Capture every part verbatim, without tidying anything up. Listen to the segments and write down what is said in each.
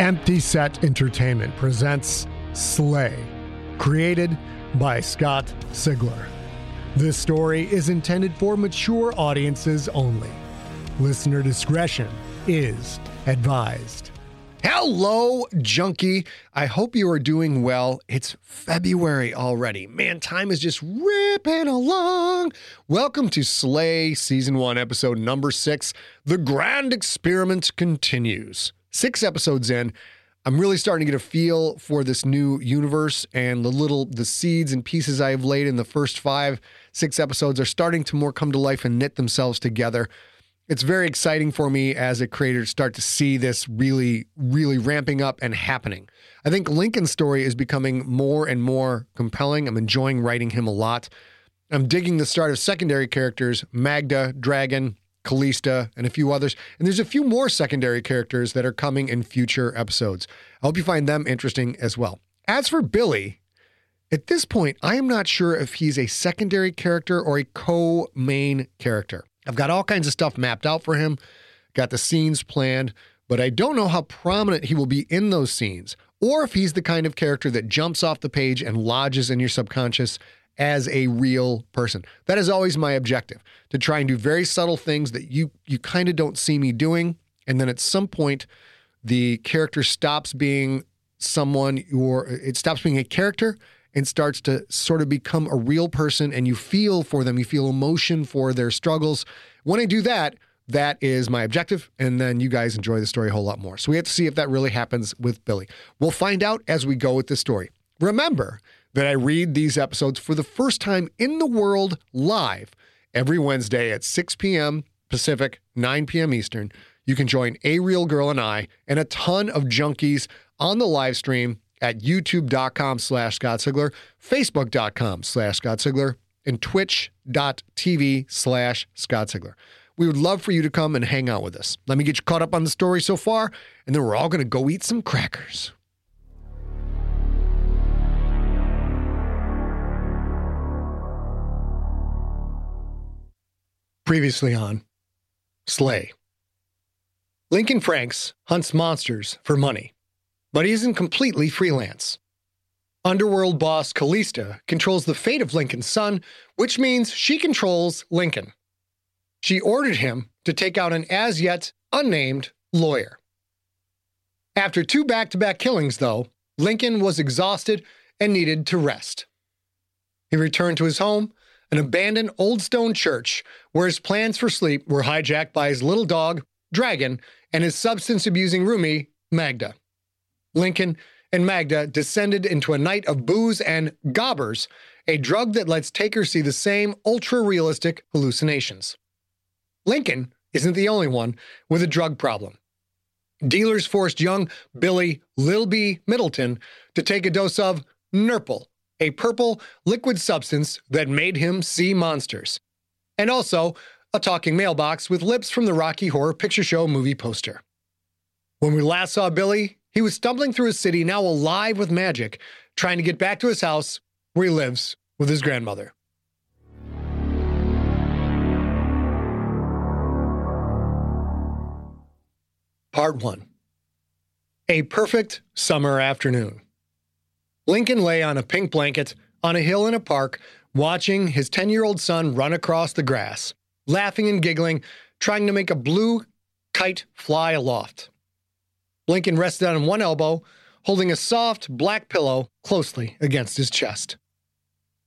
Empty Set Entertainment presents Slay, created by Scott Sigler. This story is intended for mature audiences only. Listener discretion is advised. Hello, junkie. I hope you are doing well. It's February already. Man, time is just ripping along. Welcome to Slay Season one, Episode Number six. The Grand Experiment Continues. Six episodes in, I'm really starting to get a feel for this new universe, and the little, the seeds and pieces I have laid in the first five, six episodes are starting to more come to life and knit themselves together. It's very exciting for me as a creator to start to see this really, really ramping up and happening. I think Lincoln's story is becoming more and more compelling. I'm enjoying writing him a lot. I'm digging the start of secondary characters, Magda, Dragon, Calista, and a few others. And there's a few more secondary characters that are coming in future episodes. I hope you find them interesting as well. As for Billy, at this point, I am not sure if he's a secondary character or a co-main character. I've got all kinds of stuff mapped out for him, got the scenes planned, but I don't know how prominent he will be in those scenes, or if he's the kind of character that jumps off the page and lodges in your subconscious as a real person. That is always my objective, to try and do very subtle things that you you kind of don't see me doing, and then at some point, the character stops being someone, or it stops being a character and starts to sort of become a real person, and you feel for them, you feel emotion for their struggles. When I do that, that is my objective, and then you guys enjoy the story a whole lot more. So we have to see if that really happens with Billy. We'll find out as we go with the story. Remember that I read these episodes for the first time in the world live every Wednesday at six p.m. Pacific, nine p.m. Eastern. You can join A Real Girl and I and a ton of junkies on the live stream at youtube.com slash Scott Sigler, facebook.com slash Scott Sigler, and twitch.tv slash Scott Sigler. We would love for you to come and hang out with us. Let me get you caught up on the story so far, and then we're all going to go eat some crackers. Previously on Slay. Lincoln Franks hunts monsters for money, but he isn't completely freelance. Underworld boss Calista controls the fate of Lincoln's son, which means she controls Lincoln. She ordered him to take out an as-yet unnamed lawyer. After two back-to-back killings, though, Lincoln was exhausted and needed to rest. He returned to his home, an abandoned old stone church where his plans for sleep were hijacked by his little dog, Dragon, and his substance-abusing roomie, Magda. Lincoln and Magda descended into a night of booze and gobbers, a drug that lets takers see the same ultra-realistic hallucinations. Lincoln isn't the only one with a drug problem. Dealers forced young Billy Lil B Middleton to take a dose of Nurple, a purple liquid substance that made him see monsters. And also, a talking mailbox with lips from the Rocky Horror Picture Show movie poster. When we last saw Billy, he was stumbling through a city now alive with magic, trying to get back to his house where he lives with his grandmother. Part one. A perfect summer afternoon. Lincoln lay on a pink blanket on a hill in a park, watching his ten-year-old son run across the grass, laughing and giggling, trying to make a blue kite fly aloft. Lincoln rested on one elbow, holding a soft black pillow closely against his chest.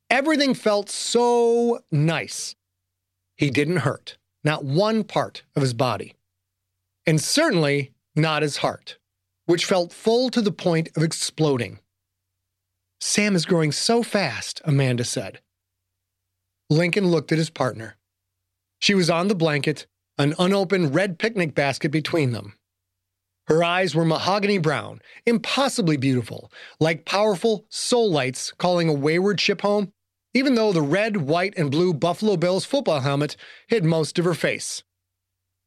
Everything felt so nice. He didn't hurt, not one part of his body. And certainly not his heart, which felt full to the point of exploding. Sam is growing so fast, Amanda said. Lincoln looked at his partner. She was on the blanket, an unopened red picnic basket between them. Her eyes were mahogany brown, impossibly beautiful, like powerful soul lights calling a wayward ship home, even though the red, white, and blue Buffalo Bills football helmet hid most of her face.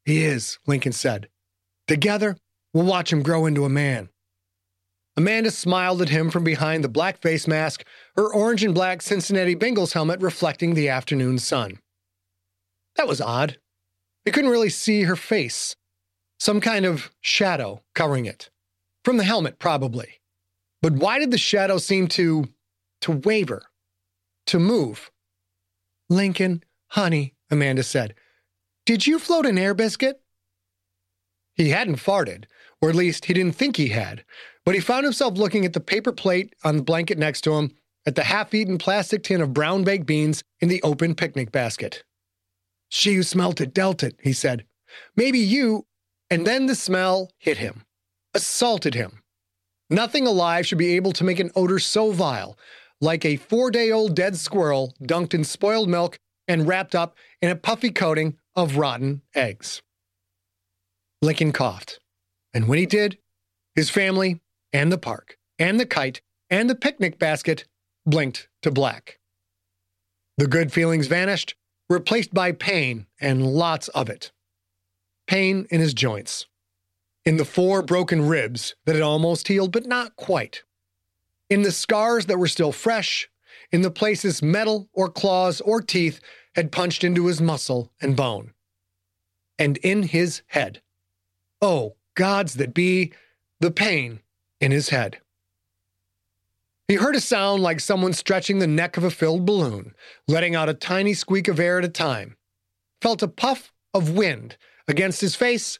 He is, Lincoln said. Together, we'll watch him grow into a man. Amanda smiled at him from behind the black face mask, her orange and black Cincinnati Bengals helmet reflecting the afternoon sun. That was odd. You couldn't really see her face. Some kind of shadow covering it. From the helmet, probably. But why did the shadow seem to... to waver? To move? Lincoln, honey, Amanda said. Did you float an air biscuit? He hadn't farted, or at least he didn't think he had, but he found himself looking at the paper plate on the blanket next to him, at the half-eaten plastic tin of brown baked beans in the open picnic basket. She who smelt it dealt it, he said. Maybe you... And then the smell hit him, assaulted him. Nothing alive should be able to make an odor so vile, like a four-day-old dead squirrel dunked in spoiled milk and wrapped up in a puffy coating of rotten eggs. Lincoln coughed, and when he did, his family and the park and the kite and the picnic basket blinked to black. The good feelings vanished, replaced by pain, and lots of it. Pain in his joints, in the four broken ribs that had almost healed but not quite, in the scars that were still fresh, in the places metal or claws or teeth had punched into his muscle and bone, and in his head. Oh, gods that be, the pain in his head. He heard a sound like someone stretching the neck of a filled balloon, letting out a tiny squeak of air at a time, felt a puff of wind against his face,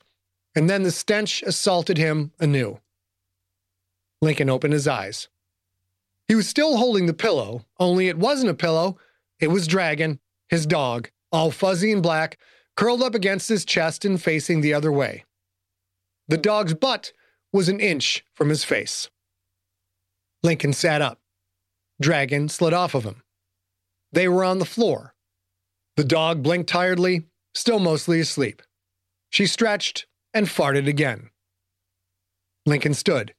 and then the stench assaulted him anew. Lincoln opened his eyes. He was still holding the pillow, only it wasn't a pillow. It was Dragon, his dog, all fuzzy and black, curled up against his chest and facing the other way. The dog's butt was an inch from his face. Lincoln sat up. Dragon slid off of him. They were on the floor. The dog blinked tiredly, still mostly asleep. She stretched and farted again. Lincoln stood.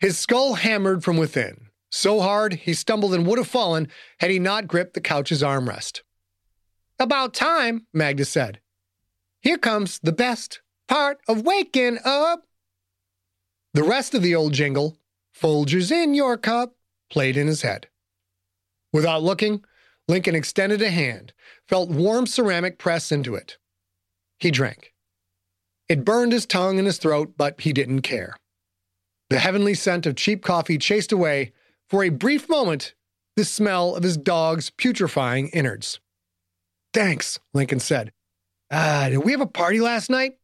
His skull hammered from within, so hard he stumbled and would have fallen had he not gripped the couch's armrest. About time, Magda said. Here comes the best part of waking up. The rest of the old jingle, Folgers in your cup, played in his head. Without looking, Lincoln extended a hand, felt warm ceramic press into it. He drank. It burned his tongue and his throat, but he didn't care. The heavenly scent of cheap coffee chased away, for a brief moment, the smell of his dog's putrefying innards. Thanks, Lincoln said. Ah, uh, did we have a party last night?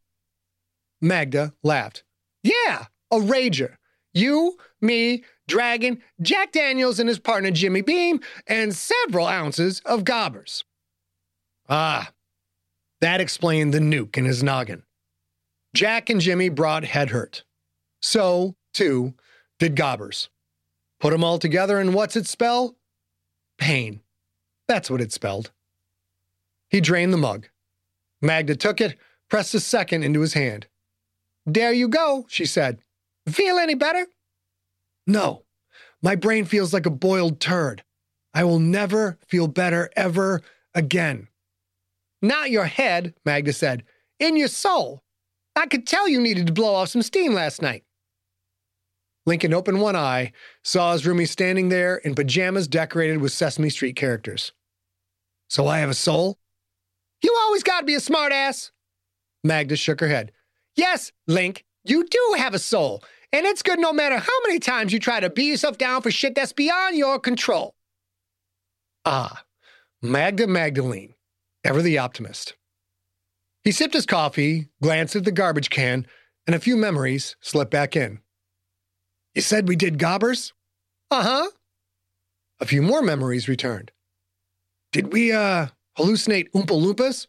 Magda laughed. Yeah, a rager. You, me, Dragon, Jack Daniels and his partner Jimmy Beam, and several ounces of gobbers. Ah, that explained the nuke in his noggin. Jack and Jimmy brought head hurt. So, too, did gobbers. Put them all together and what's it spell? Pain. That's what it spelled. He drained the mug. Magda took it, pressed a second into his hand. There you go, she said. Feel any better? No. My brain feels like a boiled turd. I will never feel better ever again. Not your head, Magda said. In your soul. I could tell you needed to blow off some steam last night. Lincoln opened one eye, saw his roomie standing there in pajamas decorated with Sesame Street characters. So I have a soul? You always gotta be a smartass. Magda shook her head. Yes, Link, you do have a soul, and it's good no matter how many times you try to beat yourself down for shit that's beyond your control. Ah, Magda Magdalene. Ever the optimist. He sipped his coffee, glanced at the garbage can, and a few memories slipped back in. You said we did gobbers? Uh-huh. A few more memories returned. Did we, uh, hallucinate Oompa Loompas?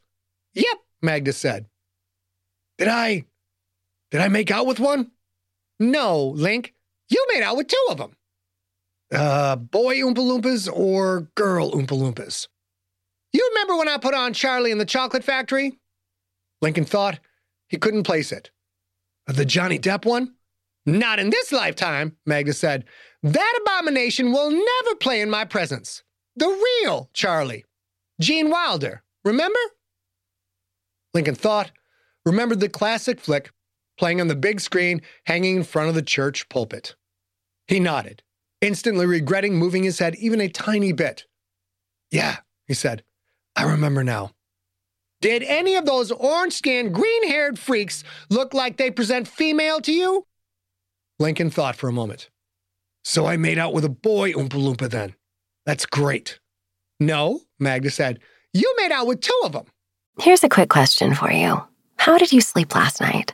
Yep, Magda said. Did I, did I make out with one? No, Link. You made out with two of them. Uh, boy Oompa Loompas or girl Oompa Loompas? You remember when I put on Charlie in the Chocolate Factory? Lincoln thought. He couldn't place it. The Johnny Depp one? Not in this lifetime, Magda said. That abomination will never play in my presence. The real Charlie. Gene Wilder, remember? Lincoln thought, remembered the classic flick playing on the big screen hanging in front of the church pulpit. He nodded, instantly regretting moving his head even a tiny bit. Yeah, he said, I remember now. Did any of those orange-skinned, green-haired freaks look like they present female to you? Lincoln thought for a moment. So I made out with a boy Oompa Loompa then. That's great. No, Magda said, you made out with two of them. Here's a quick question for you. How did you sleep last night?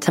to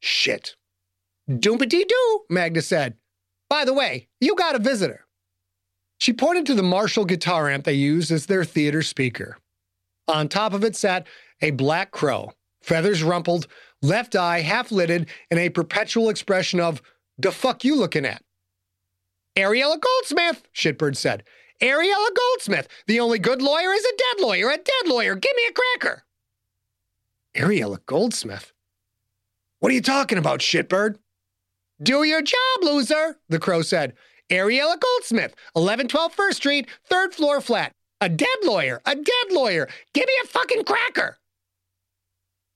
Shit. Doompity-doo, Magda said. By the way, you got a visitor. She pointed to the Marshall guitar amp they used as their theater speaker. On top of it sat a black crow, feathers rumpled, left eye half-lidded, and a perpetual expression of, "The fuck you looking at?" Ariella Goldsmith, Shitbird said. Ariella Goldsmith, the only good lawyer is a dead lawyer, a dead lawyer, give me a cracker. Ariella Goldsmith? What are you talking about, Shitbird? Do your job, loser, the crow said. Ariella Goldsmith, eleven twelve First Street, third floor flat. A dead lawyer, a dead lawyer, give me a fucking cracker.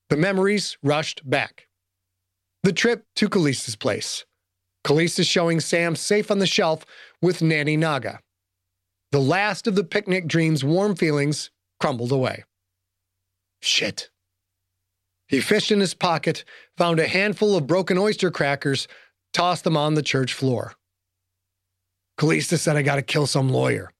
The memories rushed back. The trip to Calista's place. Calista showing Sam safe on the shelf with Nanny Naga. The last of the picnic dream's warm feelings crumbled away. Shit. He fished in his pocket, found a handful of broken oyster crackers, tossed them on the church floor. Calista said, I gotta kill some lawyer.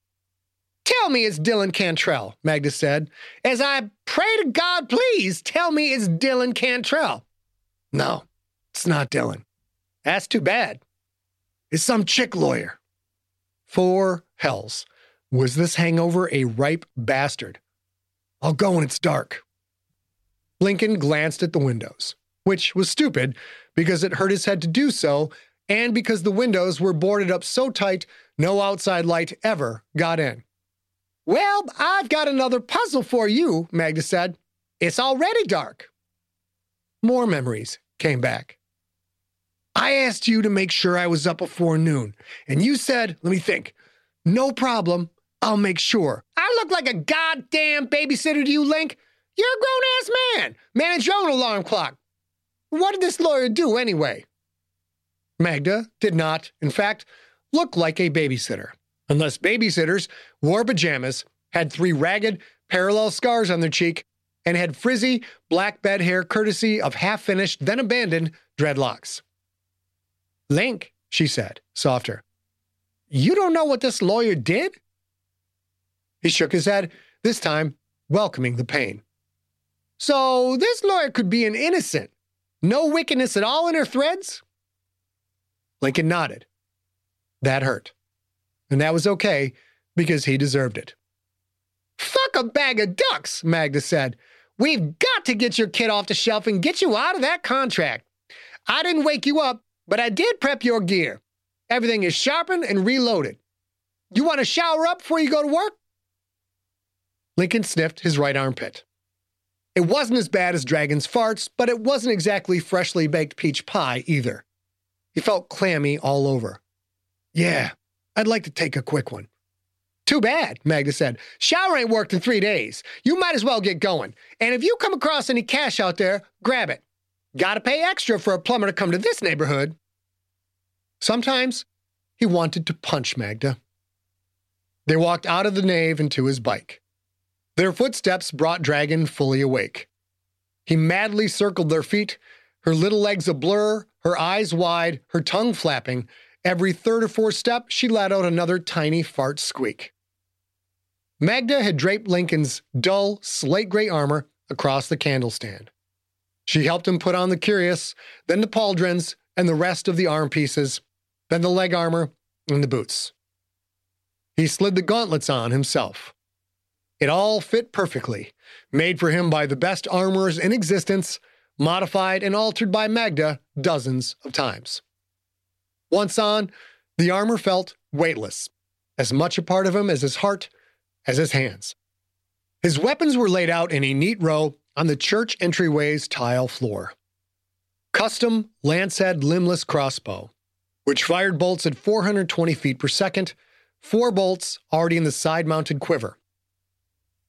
Tell me it's Dylan Cantrell, Magda said. As I pray to God, please tell me it's Dylan Cantrell. No, it's not Dylan. That's too bad. It's some chick lawyer. Four hells. Was this hangover a ripe bastard? I'll go when it's dark. Lincoln glanced at the windows, which was stupid because it hurt his head to do so and because the windows were boarded up so tight no outside light ever got in. Well, I've got another puzzle for you, Magda said. It's already dark. More memories came back. I asked you to make sure I was up before noon, and you said, let me think, no problem, I'll make sure. I look like a goddamn babysitter to you, Link. You're a grown-ass man. Manage your own alarm clock. What did this lawyer do anyway? Magda did not, in fact, look like a babysitter, unless babysitters wore pajamas, had three ragged, parallel scars on their cheek, and had frizzy, black bed hair courtesy of half-finished, then abandoned dreadlocks. Link, she said, softer. You don't know what this lawyer did? He shook his head, this time welcoming the pain. So this lawyer could be an innocent. No wickedness at all in her threads? Lincoln nodded. That hurt. And that was okay, because he deserved it. Fuck a bag of ducks, Magda said. We've got to get your kid off the shelf and get you out of that contract. I didn't wake you up, But I did prep your gear. Everything is sharpened and reloaded. You want to shower up before you go to work? Lincoln sniffed his right armpit. It wasn't as bad as Dragon's farts, but it wasn't exactly freshly baked peach pie either. He felt clammy all over. Yeah, I'd like to take a quick one. Too bad, Magda said. Shower ain't worked in three days. You might as well get going. And if you come across any cash out there, grab it. Gotta pay extra for a plumber to come to this neighborhood. Sometimes he wanted to punch Magda. They walked out of the nave and to his bike. Their footsteps brought Dragon fully awake. He madly circled their feet, her little legs a blur, her eyes wide, her tongue flapping. Every third or fourth step, she let out another tiny fart squeak. Magda had draped Lincoln's dull, slate-gray armor across the candlestand. She helped him put on the cuirass, then the pauldrons, and the rest of the arm pieces, then the leg armor and the boots. He slid the gauntlets on himself. It all fit perfectly, made for him by the best armorers in existence, modified and altered by Magda dozens of times. Once on, the armor felt weightless, as much a part of him as his heart, as his hands. His weapons were laid out in a neat row on the church entryway's tile floor. Custom Lancehead limbless crossbow, which fired bolts at four hundred twenty feet per second, four bolts already in the side-mounted quiver.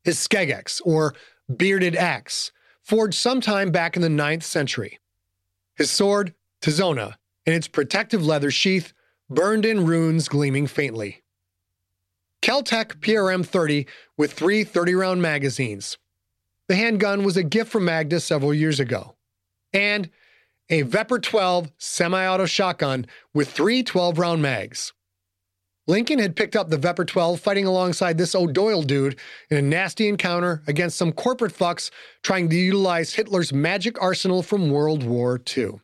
His skegex, or bearded axe, forged sometime back in the ninth century. His sword, Tizona, in its protective leather sheath, burned in runes gleaming faintly. Kel-Tec P R M thirty with three thirty-round magazines. The handgun was a gift from Magda several years ago. And a Vepr twelve semi-auto shotgun with three twelve-round mags. Lincoln had picked up the Vepr twelve fighting alongside this O'Doyle dude in a nasty encounter against some corporate fucks trying to utilize Hitler's magic arsenal from World War Two.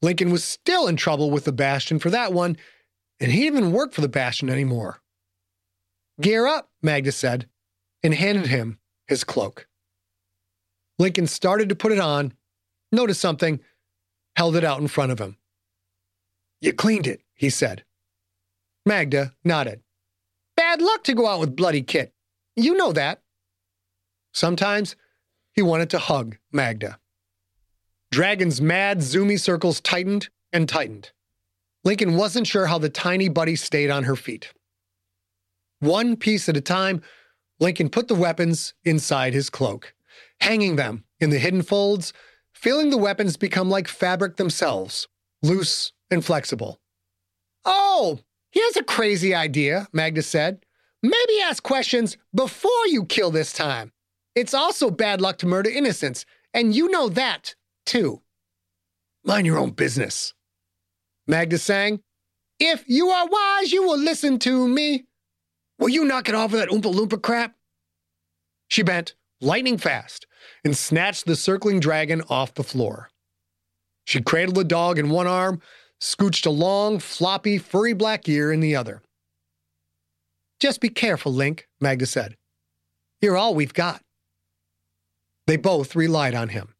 Lincoln was still in trouble with the Bastion for that one, and he didn't even work for the Bastion anymore. "Gear up," Magda said, and handed him his cloak. Lincoln started to put it on, noticed something, held it out in front of him. "You cleaned it," he said. Magda nodded. "Bad luck to go out with bloody kit. You know that." Sometimes he wanted to hug Magda. Dragon's mad, zoomy circles tightened and tightened. Lincoln wasn't sure how the tiny buddy stayed on her feet. One piece at a time, Lincoln put the weapons inside his cloak, hanging them in the hidden folds, feeling the weapons become like fabric themselves, loose and flexible. "Oh! Here's a crazy idea," Magda said. "Maybe ask questions before you kill this time. It's also bad luck to murder innocents, and you know that, too." "Mind your own business," Magda sang. "If you are wise, you will listen to me." "Will you knock it off with that Oompa Loompa crap?" She bent lightning fast and snatched the circling dragon off the floor. She cradled the dog in one arm, scooched a long, floppy, furry black ear in the other. "Just be careful, Link," Magda said. "You're all we've got." They both relied on him.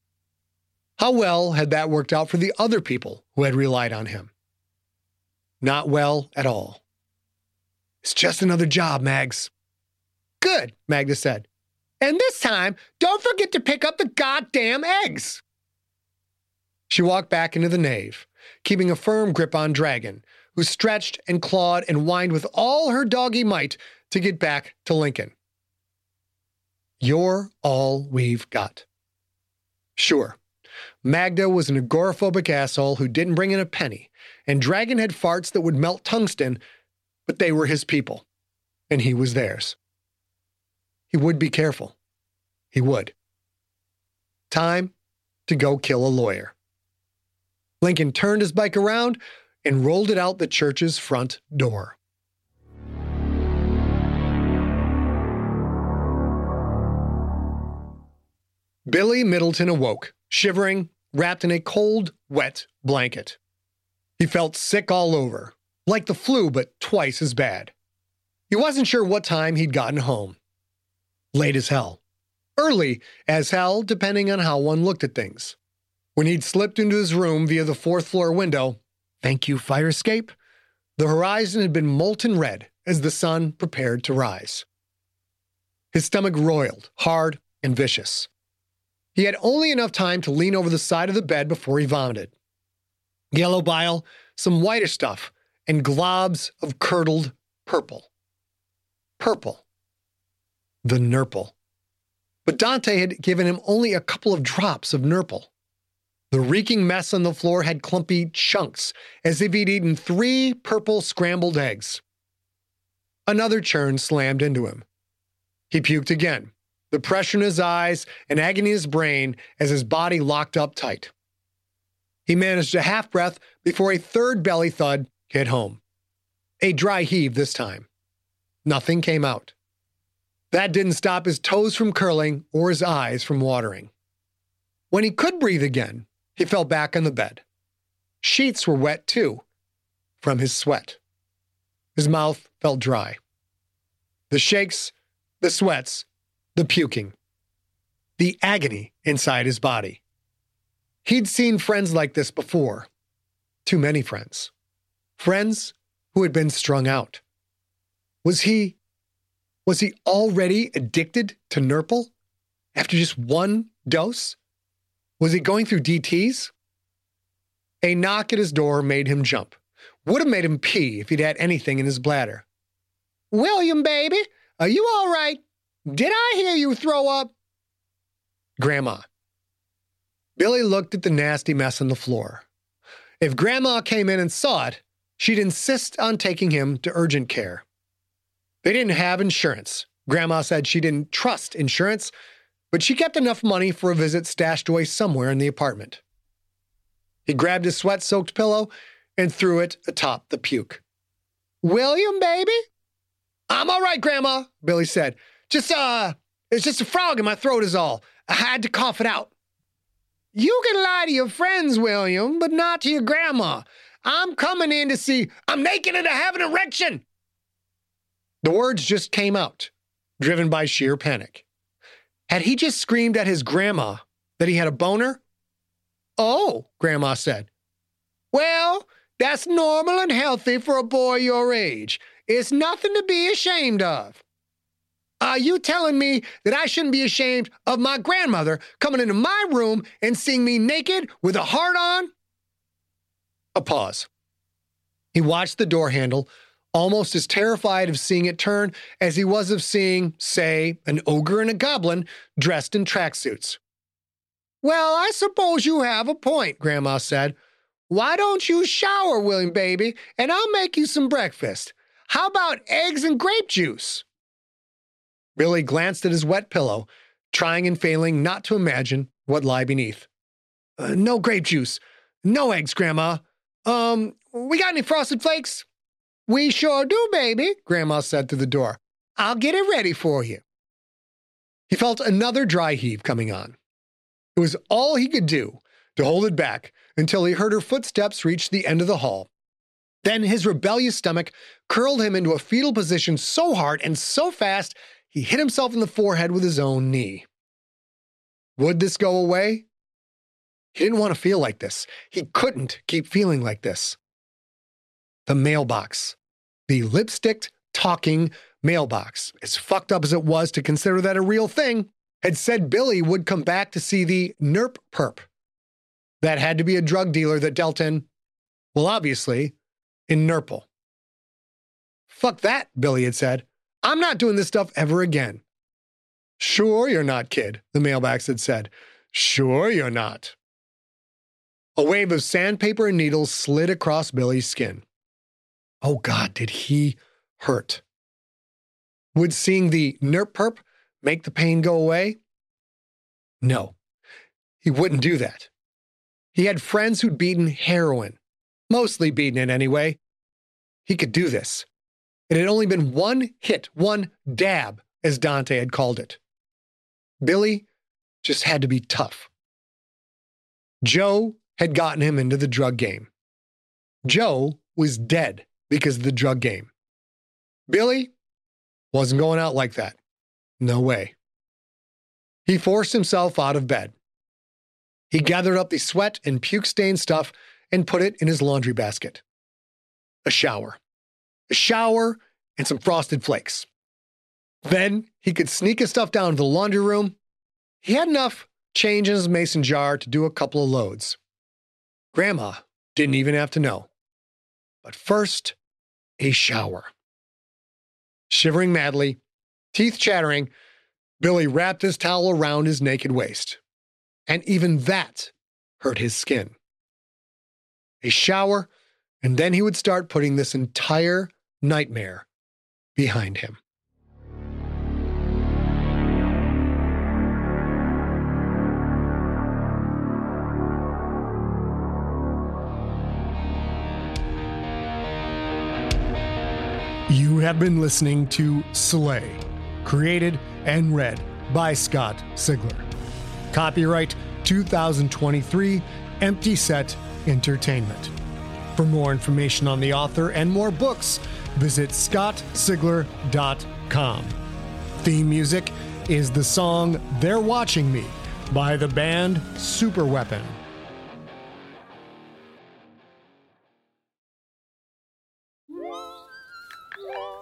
How well had that worked out for the other people who had relied on him? Not well at all. "It's just another job, Mags." "Good," Magda said. "And this time, don't forget to pick up the goddamn eggs." She walked back into the nave, keeping a firm grip on Dragon, who stretched and clawed and whined with all her doggy might to get back to Lincoln. "You're all we've got." Sure, Magda was an agoraphobic asshole who didn't bring in a penny, and Dragon had farts that would melt tungsten, but they were his people, and he was theirs. He would be careful. He would. Time to go kill a lawyer. Lincoln turned his bike around and rolled it out the church's front door. Billy Middleton awoke, shivering, wrapped in a cold, wet blanket. He felt sick all over, like the flu, but twice as bad. He wasn't sure what time he'd gotten home. Late as hell. Early as hell, depending on how one looked at things. when he'd slipped into his room via the fourth floor window. Thank you, fire escape. The horizon had been molten red as the sun prepared to rise. His stomach roiled, hard and vicious. He had only enough time to lean over the side of the bed before he vomited. Yellow bile, some whitish stuff, and globs of curdled purple. Purple. The Nurple. But Dante had given him only a couple of drops of Nurple. The reeking mess on the floor had clumpy chunks, as if he'd eaten three purple scrambled eggs. Another churn slammed into him. He puked again, the pressure in his eyes and agony in his brain as his body locked up tight. He managed a half-breath before a third belly thud hit home. A dry heave this time. Nothing came out. That didn't stop his toes from curling or his eyes from watering. When he could breathe again, he fell back on the bed. Sheets were wet, too, from his sweat. His mouth felt dry. The shakes, the sweats, the puking, the agony inside his body. He'd seen friends like this before. Too many friends. Friends who had been strung out. Was he... was he already addicted to Nurple after just one dose? Was he going through D Ts? A knock at his door made him jump. Would have made him pee if he'd had anything in his bladder. William, baby, are you all right? Did I hear you throw up? Grandma. Billy looked at the nasty mess on the floor. If Grandma came in and saw it, she'd insist on taking him to urgent care. They didn't have insurance. Grandma said she didn't trust insurance, but she kept enough money for a visit stashed away somewhere in the apartment. He grabbed his sweat-soaked pillow and threw it atop the puke. William, baby? I'm all right, Grandma, Billy said. Just, uh, it's just a frog in my throat is all. I had to cough it out. You can lie to your friends, William, but not to your grandma. I'm coming in to see, I'm naked and I have an erection. The words just came out, driven by sheer panic. Had he just screamed at his grandma that he had a boner? Oh, Grandma said. Well, that's normal and healthy for a boy your age. It's nothing to be ashamed of. Are you telling me that I shouldn't be ashamed of my grandmother coming into my room and seeing me naked with a heart on? A pause. He watched the door handle, almost as terrified of seeing it turn as he was of seeing, say, an ogre and a goblin dressed in tracksuits. Well, I suppose you have a point, Grandma said. Why don't you shower, William, baby, and I'll make you some breakfast. How about eggs and grape juice? Billy glanced at his wet pillow, trying and failing not to imagine what lay beneath. Uh, no grape juice. No eggs, Grandma. Um, we got any Frosted Flakes? We sure do, baby, Grandma said through the door. I'll get it ready for you. He felt another dry heave coming on. It was all he could do to hold it back until he heard her footsteps reach the end of the hall. Then his rebellious stomach curled him into a fetal position so hard and so fast he hit himself in the forehead with his own knee. Would this go away? He didn't want to feel like this. He couldn't keep feeling like this. The mailbox. The lipsticked, talking mailbox, as fucked up as it was to consider that a real thing, had said Billy would come back to see the Nurp Perp. That had to be a drug dealer that dealt in, well, obviously, in Nurple. Fuck that, Billy had said. I'm not doing this stuff ever again. Sure you're not, kid, the mailbox had said. Sure you're not. A wave of sandpaper and needles slid across Billy's skin. Oh, God, did he hurt? Would seeing the Nurp Perp make the pain go away? No, he wouldn't do that. He had friends who'd beaten heroin, mostly beaten it anyway. He could do this. It had only been one hit, one dab, as Dante had called it. Billy just had to be tough. Joe had gotten him into the drug game. Joe was dead because of the drug game. Billy wasn't going out like that. No way. He forced himself out of bed. He gathered up the sweat and puke-stained stuff and put it in his laundry basket. A shower. A shower and some Frosted Flakes. Then he could sneak his stuff down to the laundry room. He had enough change in his mason jar to do a couple of loads. Grandma didn't even have to know. But first, a shower. Shivering madly, teeth chattering, Billy wrapped his towel around his naked waist. And even that hurt his skin. A shower, and then he would start putting this entire nightmare behind him. You have been listening to Slay, created and read by Scott Sigler. Copyright two thousand twenty-three, Empty Set Entertainment. For more information on the author and more books, visit scott sigler dot com. Theme music is the song They're Watching Me by the band Superweapon.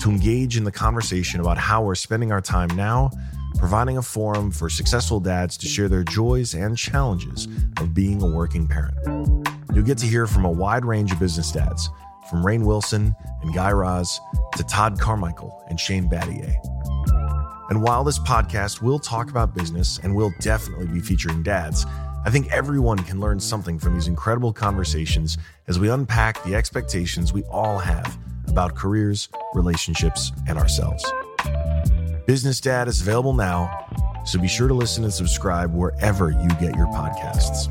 to engage in the conversation about how we're spending our time now, providing a forum for successful dads to share their joys and challenges of being a working parent. You'll get to hear from a wide range of business dads, from Rainn Wilson and Guy Raz to Todd Carmichael and Shane Battier. And while this podcast will talk about business and will definitely be featuring dads, I think everyone can learn something from these incredible conversations as we unpack the expectations we all have about careers, relationships, and ourselves. Business Dad is available now, so be sure to listen and subscribe wherever you get your podcasts.